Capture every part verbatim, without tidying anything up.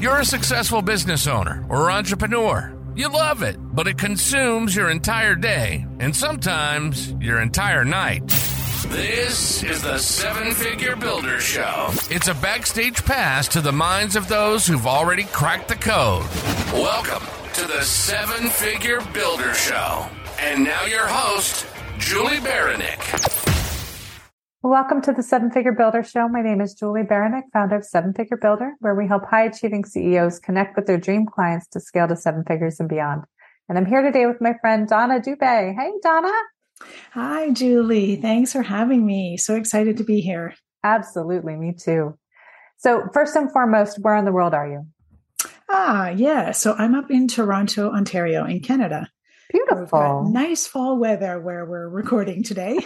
You're a successful business owner or entrepreneur. You love it, but it consumes your entire day and sometimes your entire night. This is the Seven Figure Builder Show. It's a backstage pass to the minds of those who've already cracked the code. Welcome to the Seven Figure Builder Show. And now your host, Julie Baranek. Welcome to the Seven Figure Builder Show. My name is Julie Baranek, founder of Seven Figure Builder, where we help high-achieving C E Os connect with their dream clients to scale to seven figures and beyond. And I'm here today with my friend, Donna Dubé. Hey, Donna. Hi, Julie. Thanks for having me. So excited to be here. Absolutely. Me too. So first and foremost, where in the world are you? Ah, yeah. So I'm up in Toronto, Ontario in Canada. Beautiful. Nice fall weather where we're recording today.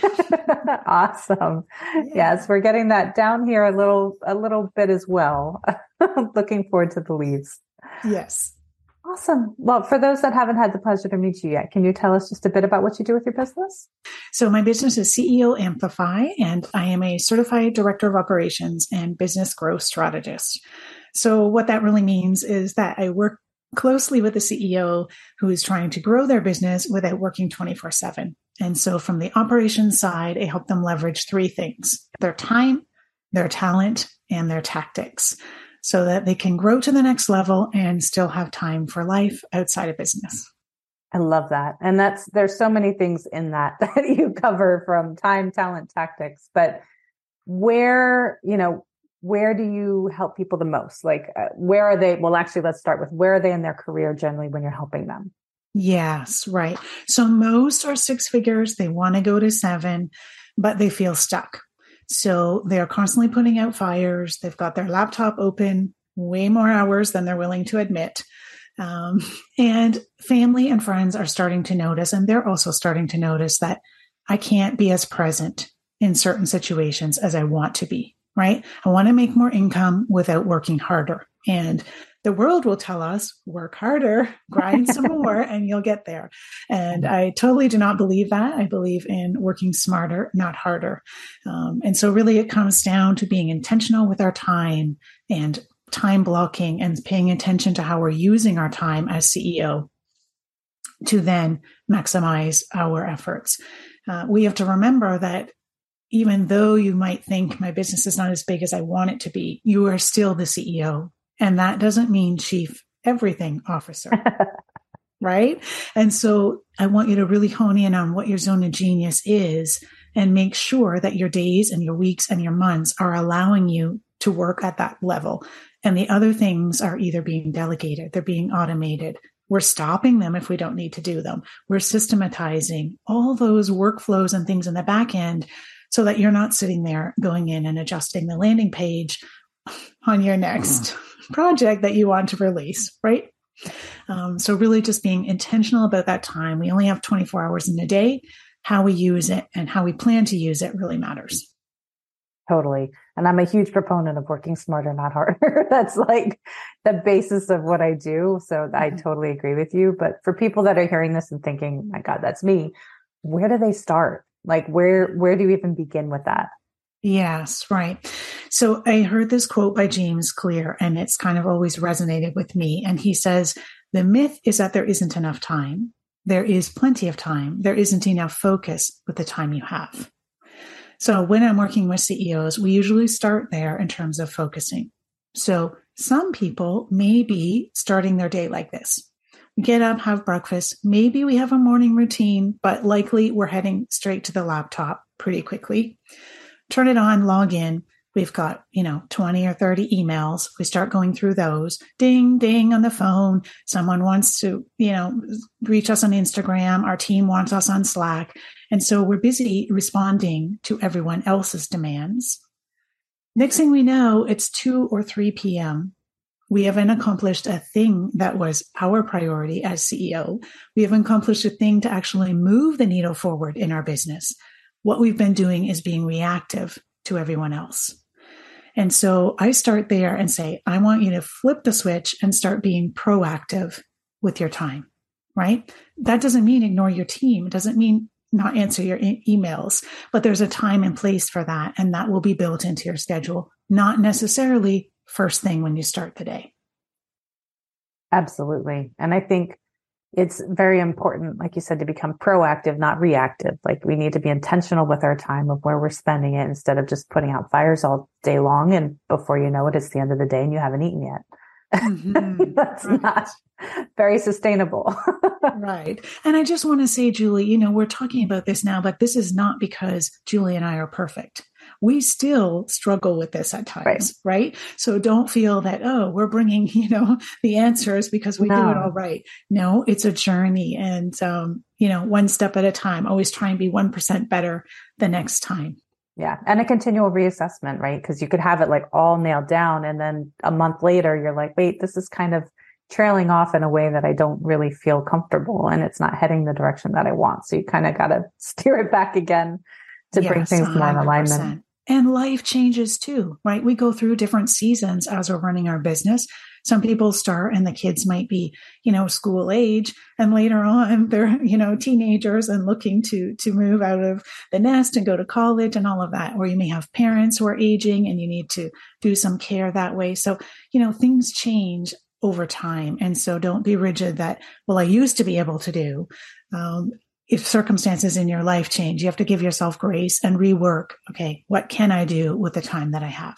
Awesome. Yeah. Yes. We're getting that down here a little, a little bit as well. Looking forward to the leaves. Yes. Awesome. Well, for those that haven't had the pleasure to meet you yet, can you tell us just a bit about what you do with your business? So my business is C E O Amplify, and I am a certified director of operations and business growth strategist. So what that really means is that I work closely with a C E O who is trying to grow their business without working twenty-four seven. And so from the operations side, I help them leverage three things: their time, their talent, and their tactics, so that they can grow to the next level and still have time for life outside of business. I love that. And that's, there's so many things in that that you cover, from time, talent, tactics, but where, you know, where do you help people the most? Like uh, where are they? Well, actually, let's start with where are they in their career generally when you're helping them? Yes, right. So most are six figures. They want to go to seven, but they feel stuck. So they're constantly putting out fires. They've got their laptop open way more hours than they're willing to admit. Um, and family and friends are starting to notice, and they're also starting to notice that I can't be as present in certain situations as I want to be, right? I want to make more income without working harder. And the world will tell us, work harder, grind some more, and you'll get there. And I totally do not believe that. I believe in working smarter, not harder. Um, and so really it comes down to being intentional with our time and time blocking and paying attention to how we're using our time as C E O to then maximize our efforts. Uh, we have to remember that even though you might think my business is not as big as I want it to be, you are still the C E O. And that doesn't mean chief everything officer, right? And so I want you to really hone in on what your zone of genius is and make sure that your days and your weeks and your months are allowing you to work at that level. And the other things are either being delegated, they're being automated. We're stopping them if we don't need to do them. We're systematizing all those workflows and things in the back end so that you're not sitting there going in and adjusting the landing page on your next project that you want to release, right? Um, so really just being intentional about that time. We only have twenty-four hours in a day. How we use it and how we plan to use it really matters. Totally. And I'm a huge proponent of working smarter, not harder. That's like the basis of what I do. So I totally agree with you. But for people that are hearing this and thinking, my God, that's me, where do they start? Like where, where do you even begin with that? Yes, right. So I heard this quote by James Clear, and it's kind of always resonated with me. And he says, the myth is that there isn't enough time. There is plenty of time. There isn't enough focus with the time you have. So when I'm working with C E Os, we usually start there in terms of focusing. So some people may be starting their day like this. Get up, have breakfast. Maybe we have a morning routine, but likely we're heading straight to the laptop pretty quickly. Turn it on, log in. We've got, you know, twenty or thirty emails. We start going through those. Ding, ding on the phone. Someone wants to, you know, reach us on Instagram. Our team wants us on Slack. And so we're busy responding to everyone else's demands. Next thing we know, it's two or three p.m. We haven't accomplished a thing that was our priority as C E O. We haven't accomplished a thing to actually move the needle forward in our business. What we've been doing is being reactive to everyone else. And so I start there and say, I want you to flip the switch and start being proactive with your time, right? That doesn't mean ignore your team. It doesn't mean not answer your e- emails, but there's a time and place for that. And that will be built into your schedule, not necessarily first thing when you start the day. Absolutely. And I think it's very important, like you said, to become proactive, not reactive. Like we need to be intentional with our time of where we're spending it instead of just putting out fires all day long. And before you know it, it's the end of the day and you haven't eaten yet. Mm-hmm. That's right. Not very sustainable. Right. And I just want to say, Julie, you know, we're talking about this now, but this is not because Julie and I are perfect. We still struggle with this at times, right? right? So don't feel that, oh, we're bringing, you know, the answers because we no. do it all right. No, it's a journey. And, um, you know, one step at a time, always try and be one percent better the next time. Yeah. And a continual reassessment, right? Because you could have it like all nailed down. And then a month later, you're like, wait, this is kind of trailing off in a way that I don't really feel comfortable. And it's not heading the direction that I want. So you kind of got to steer it back again to yes, bring things more in alignment. And life changes too, right? We go through different seasons as we're running our business. Some people start and the kids might be, you know, school age, and later on they're, you know, teenagers and looking to, to move out of the nest and go to college and all of that. Or you may have parents who are aging and you need to do some care that way. So, you know, things change over time. And so don't be rigid that, well, I used to be able to do, um, if circumstances in your life change, you have to give yourself grace and rework. Okay, what can I do with the time that I have?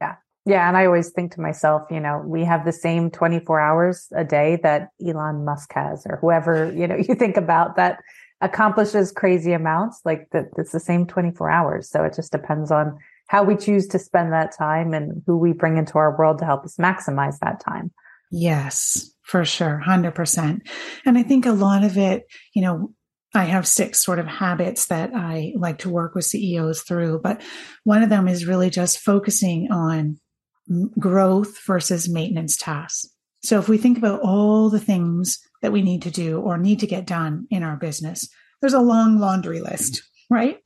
Yeah. Yeah. And I always think to myself, you know, we have the same twenty-four hours a day that Elon Musk has or whoever, you know, you think about that accomplishes crazy amounts. Like the, it's the same twenty-four hours. So it just depends on how we choose to spend that time and who we bring into our world to help us maximize that time. Yes, for sure. one hundred percent. And I think a lot of it, you know, I have six sort of habits that I like to work with C E Os through, but one of them is really just focusing on growth versus maintenance tasks. So if we think about all the things that we need to do or need to get done in our business, there's a long laundry list, right?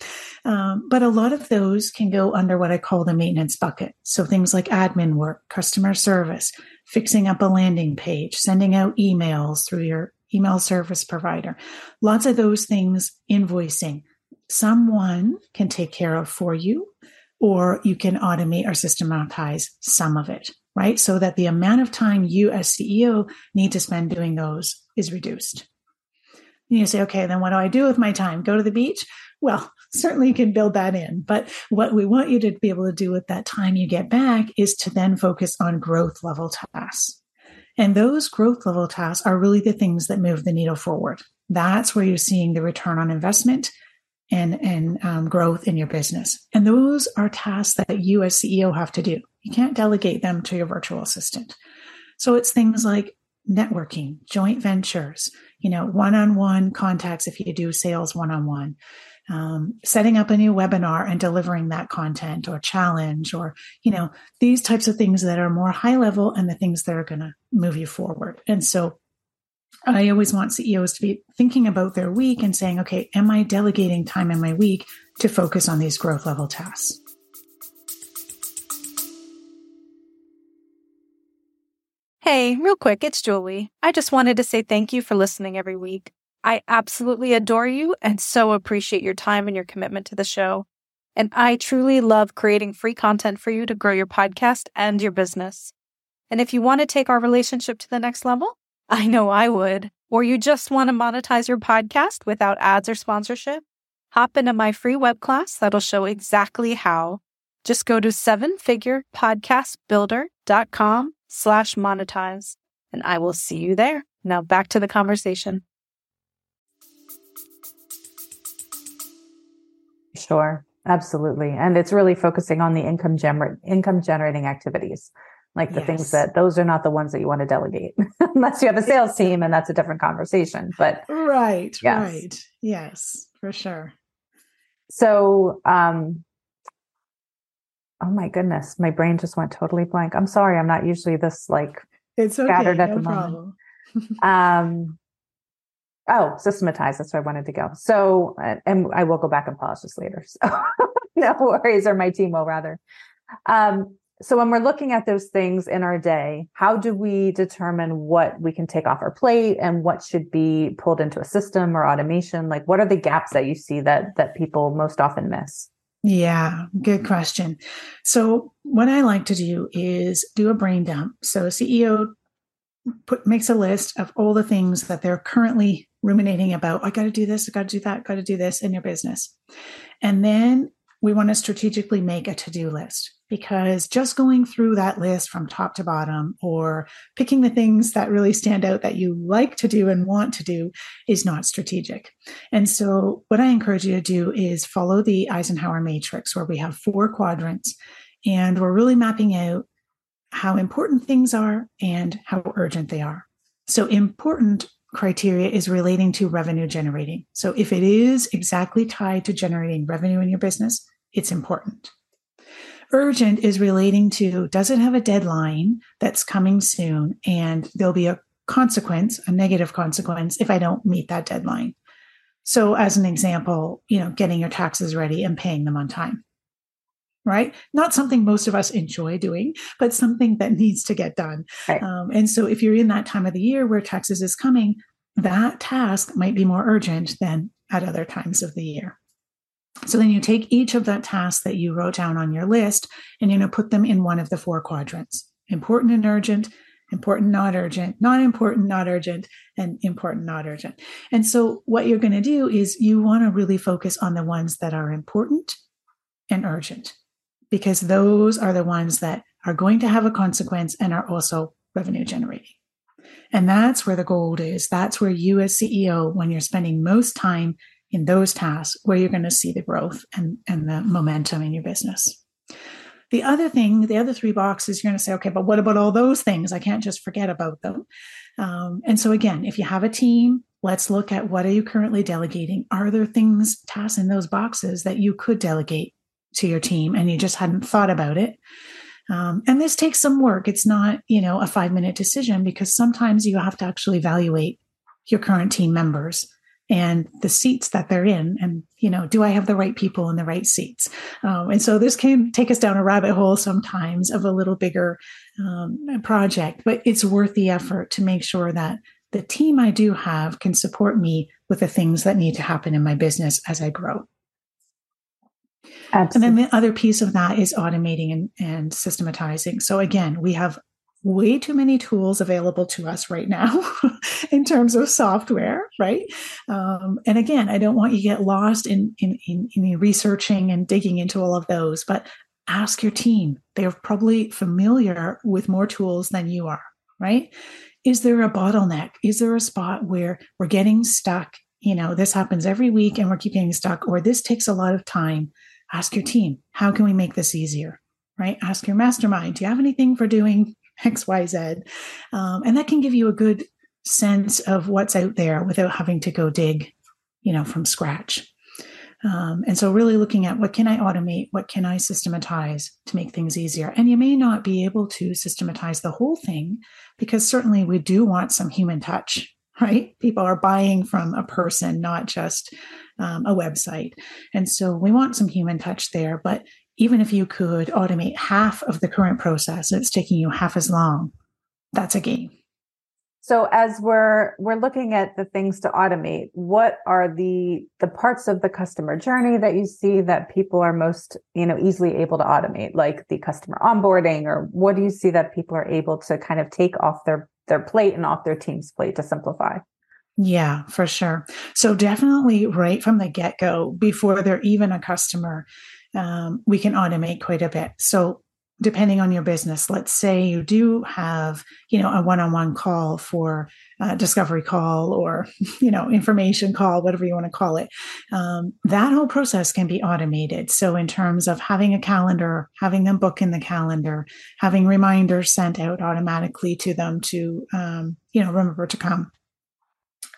Um, but a lot of those can go under what I call the maintenance bucket. So things like admin work, customer service, fixing up a landing page, sending out emails through your email service provider, lots of those things, invoicing, someone can take care of for you, or you can automate or systematize some of it, right? So that the amount of time you as C E O need to spend doing those is reduced. And you say, okay, then what do I do with my time? Go to the beach? Well, certainly you can build that in. But what we want you to be able to do with that time you get back is to then focus on growth level tasks. And those growth level tasks are really the things that move the needle forward. That's where you're seeing the return on investment and, and um, growth in your business. And those are tasks that you as C E O have to do. You can't delegate them to your virtual assistant. So it's things like networking, joint ventures, you know, one-on-one contacts if you do sales one-on-one, um, setting up a new webinar and delivering that content or challenge or, you know, these types of things that are more high level and the things that are going to move you forward. And so I always want C E Os to be thinking about their week and saying, okay, am I delegating time in my week to focus on these growth level tasks? Hey, real quick, it's Julie. I just wanted to say thank you for listening every week. I absolutely adore you and so appreciate your time and your commitment to the show. And I truly love creating free content for you to grow your podcast and your business. And if you want to take our relationship to the next level, I know I would, or you just want to monetize your podcast without ads or sponsorship, hop into my free web class that'll show exactly how. Just go to seven figure podcast builder dot com slash monetize, and I will see you there. Now back to the conversation. Sure, absolutely. And it's really focusing on the income gener- income generating activities. Like the yes. things that those are not the ones that you want to delegate unless you have a sales team, and that's a different conversation. But right, yes. right. Yes, for sure. So, um, oh my goodness, my brain just went totally blank. I'm sorry. I'm not usually this like it's okay, scattered at no the problem. moment. um, oh, systematize. That's where I wanted to go. So, and I will go back and pause this later. So no worries, or my team will rather. Um, So when we're looking at those things in our day, how do we determine what we can take off our plate and what should be pulled into a system or automation? Like, what are the gaps that you see that that people most often miss? Yeah, good question. So what I like to do is do a brain dump. So C E O put makes a list of all the things that they're currently ruminating about. I got to do this, I got to do that, got to do this in your business. And then we want to strategically make a to-do list, because just going through that list from top to bottom, or picking the things that really stand out that you like to do and want to do, is not strategic. And so what I encourage you to do is follow the Eisenhower matrix, where we have four quadrants, and we're really mapping out how important things are and how urgent they are. So important criteria is relating to revenue generating. So if it is exactly tied to generating revenue in your business, it's important. Urgent is relating to, does it have a deadline that's coming soon, and there'll be a consequence, a negative consequence, if I don't meet that deadline. So as an example, you know, getting your taxes ready and paying them on time. Right? Not something most of us enjoy doing, but something that needs to get done. Right. Um, and so if you're in that time of the year where taxes is coming, that task might be more urgent than at other times of the year. So then you take each of that tasks that you wrote down on your list, and you know, put them in one of the four quadrants: important and urgent, important, not urgent, not important, not urgent, and important, not urgent. And so what you're going to do is you want to really focus on the ones that are important and urgent, because those are the ones that are going to have a consequence and are also revenue generating. And that's where the gold is. That's where you as C E O, when you're spending most time in those tasks, where you're going to see the growth and, and the momentum in your business. The other thing, the other three boxes, you're going to say, okay, but what about all those things? I can't just forget about them. Um, and so again, if you have a team, let's look at what are you currently delegating? Are there things, tasks in those boxes that you could delegate to your team and you just hadn't thought about it? Um, and this takes some work. It's not, you know, a five minute decision, because sometimes you have to actually evaluate your current team members and the seats that they're in. And, you know, do I have the right people in the right seats? Um, and so this can take us down a rabbit hole sometimes of a little bigger um, project, but it's worth the effort to make sure that the team I do have can support me with the things that need to happen in my business as I grow. Absolutely. And then the other piece of that is automating and, and systematizing. So again, we have way too many tools available to us right now in terms of software, right? Um, and again, I don't want you to get lost in, in, in, in researching and digging into all of those, but ask your team. They're probably familiar with more tools than you are, right? Is there a bottleneck? Is there a spot where we're getting stuck? You know, this happens every week and we're getting stuck, or this takes a lot of time. Ask your team, how can we make this easier, right? Ask your mastermind, do you have anything for doing X, Y, Z? Um, and that can give you a good sense of what's out there without having to go dig, you know, from scratch. Um, and so really looking at what can I automate, what can I systematize to make things easier? And you may not be able to systematize the whole thing, because certainly we do want some human touch, right? People are buying from a person, not just um, a website. And so we want some human touch there. But even if you could automate half of the current process, it's taking you half as long, that's a gain. So as we're we're looking at the things to automate, what are the the parts of the customer journey that you see that people are most, you know, easily able to automate, like the customer onboarding, or what do you see that people are able to kind of take off their their plate and off their team's plate to simplify? Yeah, for sure. So definitely right from the get-go, before they're even a customer, um, we can automate quite a bit. So depending on your business, let's say you do have, you know, a one-on-one call for a discovery call, or, you know, information call, whatever you want to call it. Um, that whole process can be automated. So in terms of having a calendar, having them book in the calendar, having reminders sent out automatically to them to, um, you know, remember to come.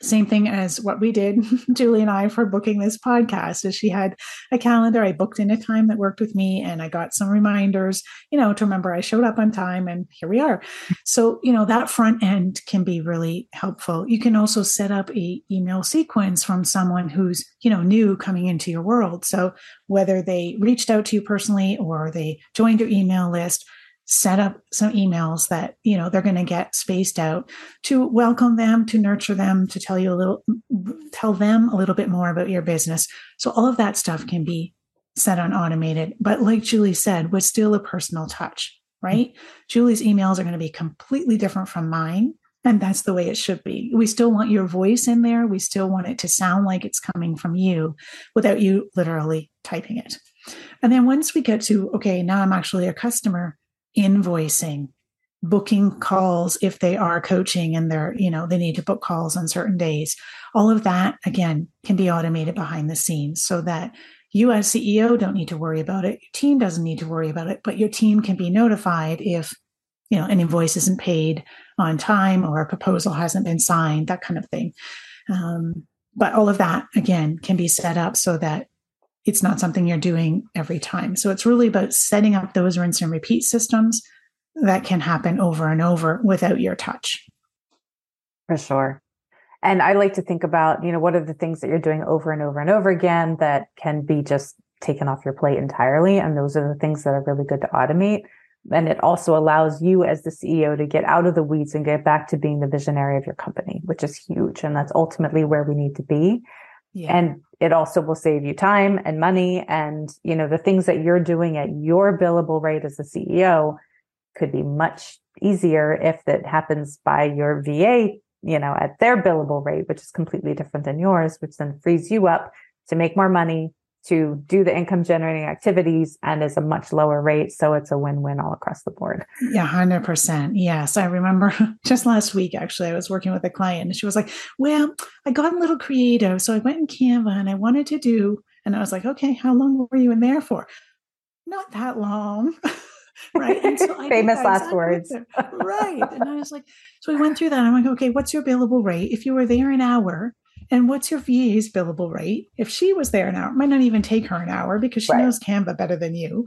Same thing as what we did, Julie and I, for booking this podcast, is she had a calendar. I booked in a time that worked with me, and I got some reminders, you know, to remember I showed up on time, and here we are. So, you know, that front end can be really helpful. You can also set up a email sequence from someone who's, you know, new coming into your world. So whether they reached out to you personally or they joined your email list, set up some emails that, you know, they're going to get spaced out to welcome them, to nurture them, to tell you a little, tell them a little bit more about your business. So all of that stuff can be set on automated, but like Julie said, with still a personal touch, right? Mm-hmm. Julie's emails are going to be completely different from mine. And that's the way it should be. We still want your voice in there. We still want it to sound like it's coming from you without you literally typing it. And then once we get to, okay, now I'm actually a customer, invoicing, booking calls if they are coaching and they're, you know, they need to book calls on certain days. All of that, again, can be automated behind the scenes so that you as C E O don't need to worry about it. Your team doesn't need to worry about it, but your team can be notified if, you know, an invoice isn't paid on time or a proposal hasn't been signed, that kind of thing. Um, but all of that, again, can be set up so that it's not something you're doing every time. So it's really about setting up those rinse and repeat systems that can happen over and over without your touch. For sure. And I like to think about, you know, what are the things that you're doing over and over and over again that can be just taken off your plate entirely. And those are the things that are really good to automate. And it also allows you as the C E O to get out of the weeds and get back to being the visionary of your company, which is huge. And that's ultimately where we need to be. Yeah. And it also will save you time and money. And, you know, the things that you're doing at your billable rate as a C E O could be much easier if that happens by your V A, you know, at their billable rate, which is completely different than yours, which then frees you up to make more money, to do the income generating activities, and is a much lower rate. So it's a win-win all across the board. Yeah, one hundred percent. Yes. I remember just last week, actually, I was working with a client and she was like, well, I got a little creative. So I went in Canva and I wanted to do, and I was like, okay, how long were you in there for? Not that long. Right. And so I famous last words. Right. And I was like, so we went through that. I'm like, okay, what's your billable rate? If you were there an hour, and what's your V A's billable rate? If she was there an hour, it might not even take her an hour because she right. knows Canva better than you.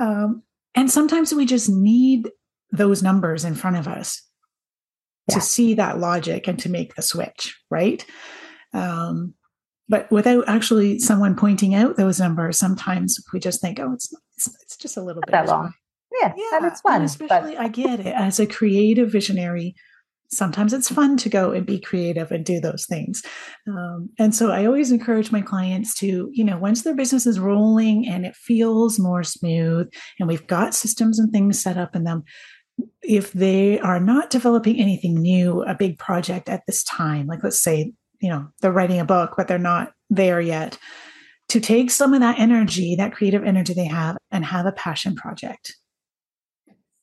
Um, and sometimes we just need those numbers in front of us yeah. to see that logic and to make the switch. Right. Um, But without actually someone pointing out those numbers, sometimes we just think, oh, it's it's, it's just a little not bit that long. Yeah, yeah, and it's fun. And especially, but... I get it. As a creative visionary, sometimes it's fun to go and be creative and do those things. Um, and so I always encourage my clients to, you know, once their business is rolling and it feels more smooth and we've got systems and things set up in them, if they are not developing anything new, a big project at this time, like let's say, you know, they're writing a book, but they're not there yet, to take some of that energy, that creative energy they have, and have a passion project.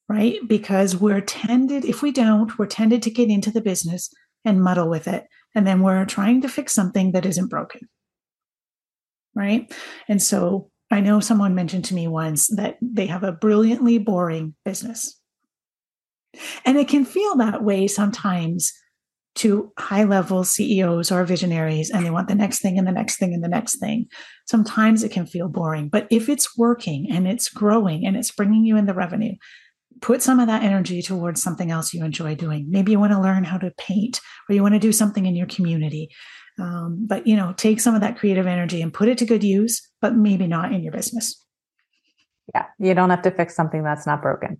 Right? Because we're tended, if we don't, we're tended to get into the business and muddle with it. And then we're trying to fix something that isn't broken. Right? And so I know someone mentioned to me once that they have a brilliantly boring business. And it can feel that way sometimes to high-level C E Os or visionaries, and they want the next thing and the next thing and the next thing. Sometimes it can feel boring, but if it's working and it's growing and it's bringing you in the revenue, put some of that energy towards something else you enjoy doing. Maybe you want to learn how to paint, or you want to do something in your community. Um, but, you know, take some of that creative energy and put it to good use, but maybe not in your business. Yeah. You don't have to fix something that's not broken.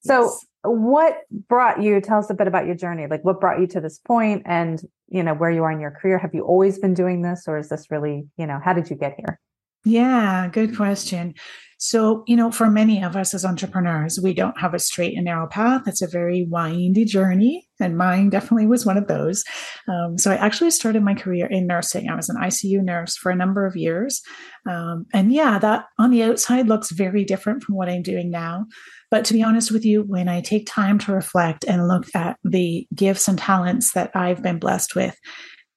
So yes. What brought you, tell us a bit about your journey, like what brought you to this point and, you know, where you are in your career? Have you always been doing this, or is this really, you know, how did you get here? Yeah, good question. So, you know, for many of us as entrepreneurs, we don't have a straight and narrow path. It's a very windy journey. And mine definitely was one of those. Um, so I actually started my career in nursing. I was an I C U nurse for a number of years. Um, and yeah, that on the outside looks very different from what I'm doing now. But to be honest with you, when I take time to reflect and look at the gifts and talents that I've been blessed with,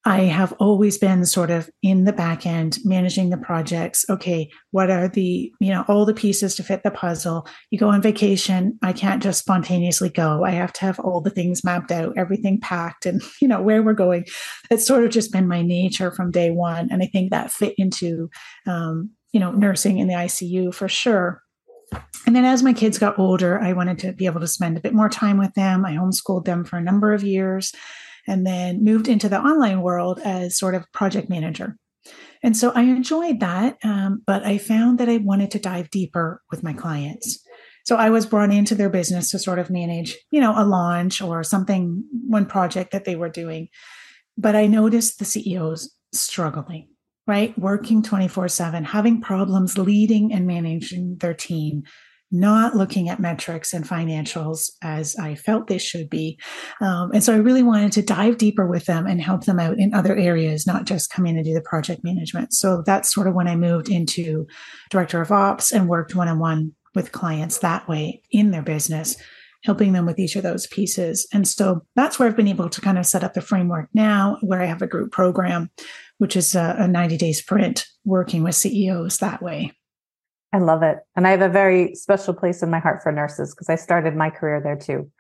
I have always been sort of in the back end, managing the projects. Okay, what are the, you know, all the pieces to fit the puzzle? You go on vacation, I can't just spontaneously go. I have to have all the things mapped out, everything packed, and, you know, where we're going. It's sort of just been my nature from day one. And I think that fit into, um, you know, nursing in the I C U for sure. And then as my kids got older, I wanted to be able to spend a bit more time with them. I homeschooled them for a number of years, and then moved into the online world as sort of project manager. And so I enjoyed that, um, but I found that I wanted to dive deeper with my clients. So I was brought into their business to sort of manage, you know, a launch or something, one project that they were doing. But I noticed the C E Os struggling, right? Working twenty-four seven, having problems leading and managing their team, not looking at metrics and financials as I felt they should be. Um, and so I really wanted to dive deeper with them and help them out in other areas, not just come in and do the project management. So that's sort of when I moved into director of ops and worked one-on-one with clients that way in their business, helping them with each of those pieces. And so that's where I've been able to kind of set up the framework now, where I have a group program, which is a, a ninety-day sprint working with C E Os that way. I love it. And I have a very special place in my heart for nurses because I started my career there too.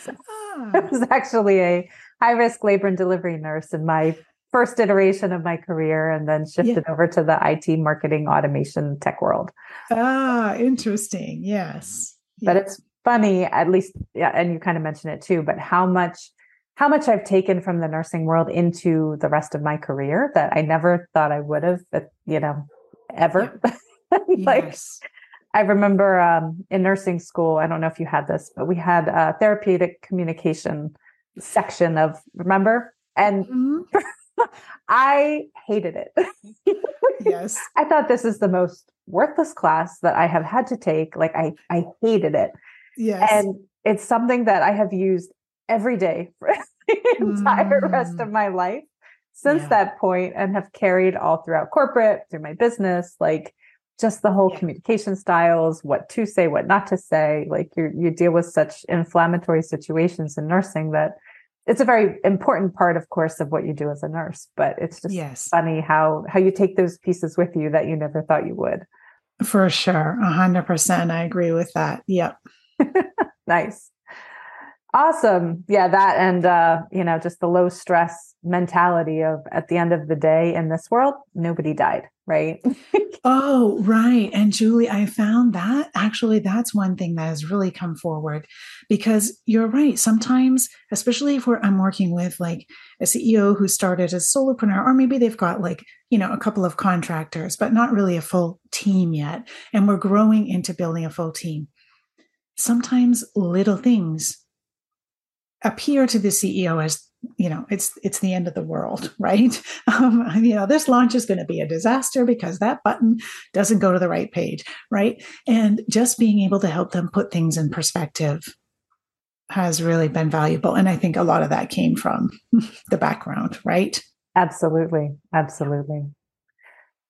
So ah. I was actually a high-risk labor and delivery nurse in my first iteration of my career, and then shifted yeah. over to the I T marketing automation tech world. Ah, interesting. Yes. But yeah. it's funny, at least, yeah, and you kind of mentioned it too, but how much how much I've taken from the nursing world into the rest of my career that I never thought I would have, but, you know, ever. Yeah. Like, yes. I remember um, in nursing school, I don't know if you had this, but we had a therapeutic communication section of, remember? And mm-hmm. I hated it. Yes. I thought this is the most worthless class that I have had to take. Like I, I hated it. Yes. And it's something that I have used every day for the entire mm. rest of my life since yeah. that point, and have carried all throughout corporate, through my business, like just the whole yeah. communication styles, what to say, what not to say. Like you you deal with such inflammatory situations in nursing that it's a very important part, of course, of what you do as a nurse, but it's just yes. funny how, how you take those pieces with you that you never thought you would. For sure. A hundred percent. I agree with that. Yep. Nice. Awesome. Yeah. That, and, uh, you know, just the low stress mentality of at the end of the day in this world, nobody died. Right. Oh, right. And Julie, I found that actually that's one thing that has really come forward, because you're right. Sometimes, especially if we're, I'm working with like a C E O who started as solopreneur, or maybe they've got like, you know, a couple of contractors, but not really a full team yet. And we're growing into building a full team. Sometimes little things appear to the C E O as, you know, it's it's the end of the world, right? Um, you know, this launch is going to be a disaster because that button doesn't go to the right page, right? And just being able to help them put things in perspective has really been valuable. And I think a lot of that came from the background, right? Absolutely. Absolutely.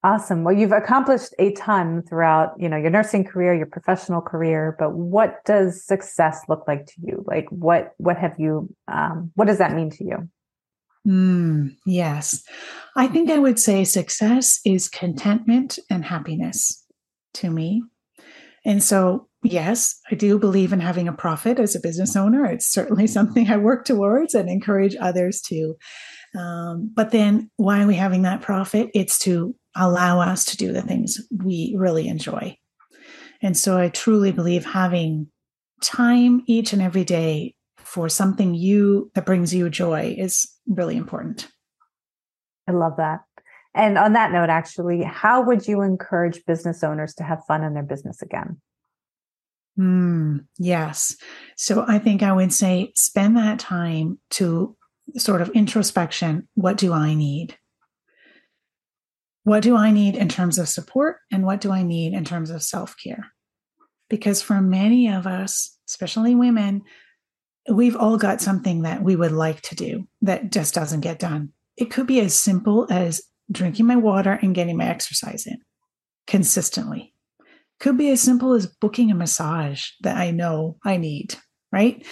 Awesome. Well, you've accomplished a ton throughout, you know, your nursing career, your professional career, but what does success look like to you? Like what, what have you, um, what does that mean to you? Mm, yes. I think I would say success is contentment and happiness to me. And so, yes, I do believe in having a profit as a business owner. It's certainly something I work towards and encourage others to. Um, but then why are we having that profit? It's to allow us to do the things we really enjoy. And so I truly believe having time each and every day for something you that brings you joy is really important. I love that. And on that note, actually, how would you encourage business owners to have fun in their business again? Mm, yes. So I think I would say spend that time to sort of introspection. What do I need? What do I need in terms of support? And what do I need in terms of self-care? Because for many of us, especially women, we've all got something that we would like to do that just doesn't get done. It could be as simple as drinking my water and getting my exercise in consistently. Could be as simple as booking a massage that I know I need, right?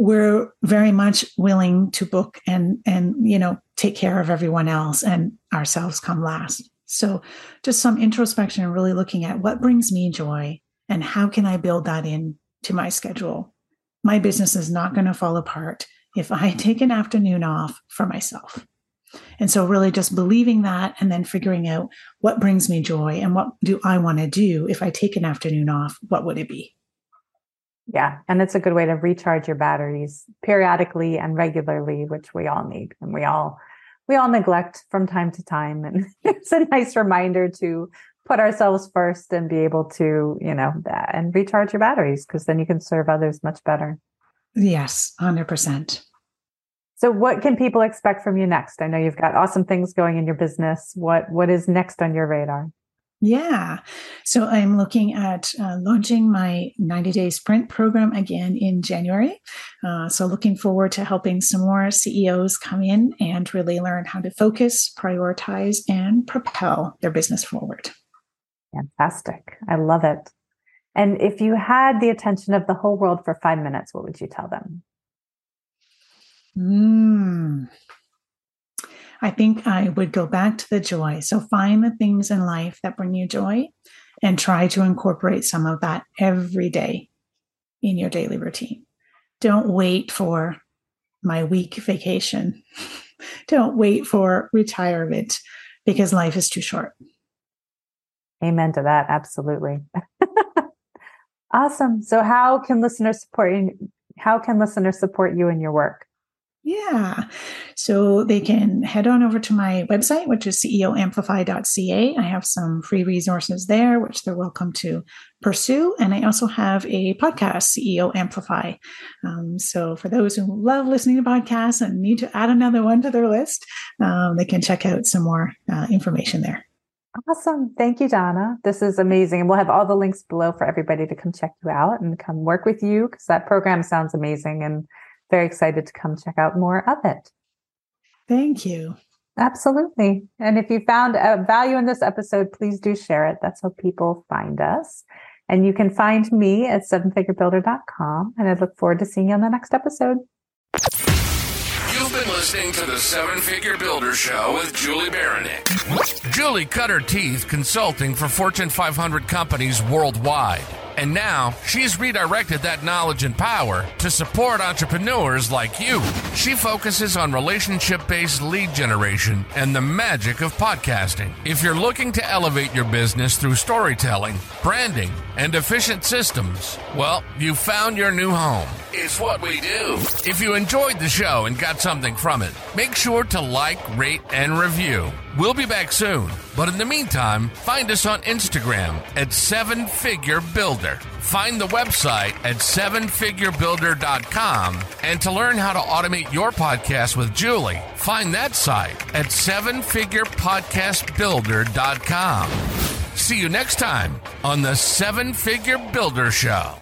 We're very much willing to book and, and, you know, take care of everyone else, and ourselves come last. So just some introspection and really looking at what brings me joy and how can I build that in to my schedule. My business is not going to fall apart if I take an afternoon off for myself. And so really just believing that, and then figuring out what brings me joy and what do I want to do if I take an afternoon off, what would it be? Yeah. And it's a good way to recharge your batteries periodically and regularly, which we all need. And we all, we all neglect from time to time. And it's a nice reminder to put ourselves first and be able to, you know, that and recharge your batteries, because then you can serve others much better. Yes. one hundred percent. So what can people expect from you next? I know you've got awesome things going in your business. What, what is next on your radar? Yeah. So I'm looking at uh, launching my ninety day sprint program again in January. Uh, so looking forward to helping some more C E Os come in and really learn how to focus, prioritize, and propel their business forward. Fantastic. I love it. And if you had the attention of the whole world for five minutes, what would you tell them? Mm. I think I would go back to the joy. So find the things in life that bring you joy and try to incorporate some of that every day in your daily routine. Don't wait for my week vacation. Don't wait for retirement, because life is too short. Amen to that. Absolutely. Awesome. So how can listeners support you? How can listeners support you in your work? Yeah. So they can head on over to my website, which is C E O amplify dot C A. I have some free resources there, which they're welcome to pursue. And I also have a podcast, C E O Amplify. Um, so for those who love listening to podcasts and need to add another one to their list, um, they can check out some more uh, information there. Awesome. Thank you, Donna. This is amazing. And we'll have all the links below for everybody to come check you out and come work with you, because that program sounds amazing, and very excited to come check out more of it. Thank you. Absolutely. And if you found a value in this episode, please do share it. That's how people find us. And you can find me at seven figure builder dot com. And I look forward to seeing you on the next episode. You've been listening to the Seven Figure Builder Show with Julie Baranek. Julie cut her teeth consulting for Fortune five hundred companies worldwide. And now she's redirected that knowledge and power to support entrepreneurs like you. She focuses on relationship-based lead generation and the magic of podcasting. If you're looking to elevate your business through storytelling, branding, and efficient systems, well, you found your new home. It's what we do. If you enjoyed the show and got something from it, make sure to like, rate, and review. We'll be back soon. But in the meantime, find us on Instagram at Seven Figure Builder. Find the website at seven figure builder dot com. And to learn how to automate your podcast with Julie, find that site at seven figure podcast builder dot com. See you next time on the Seven Figure Builder Show.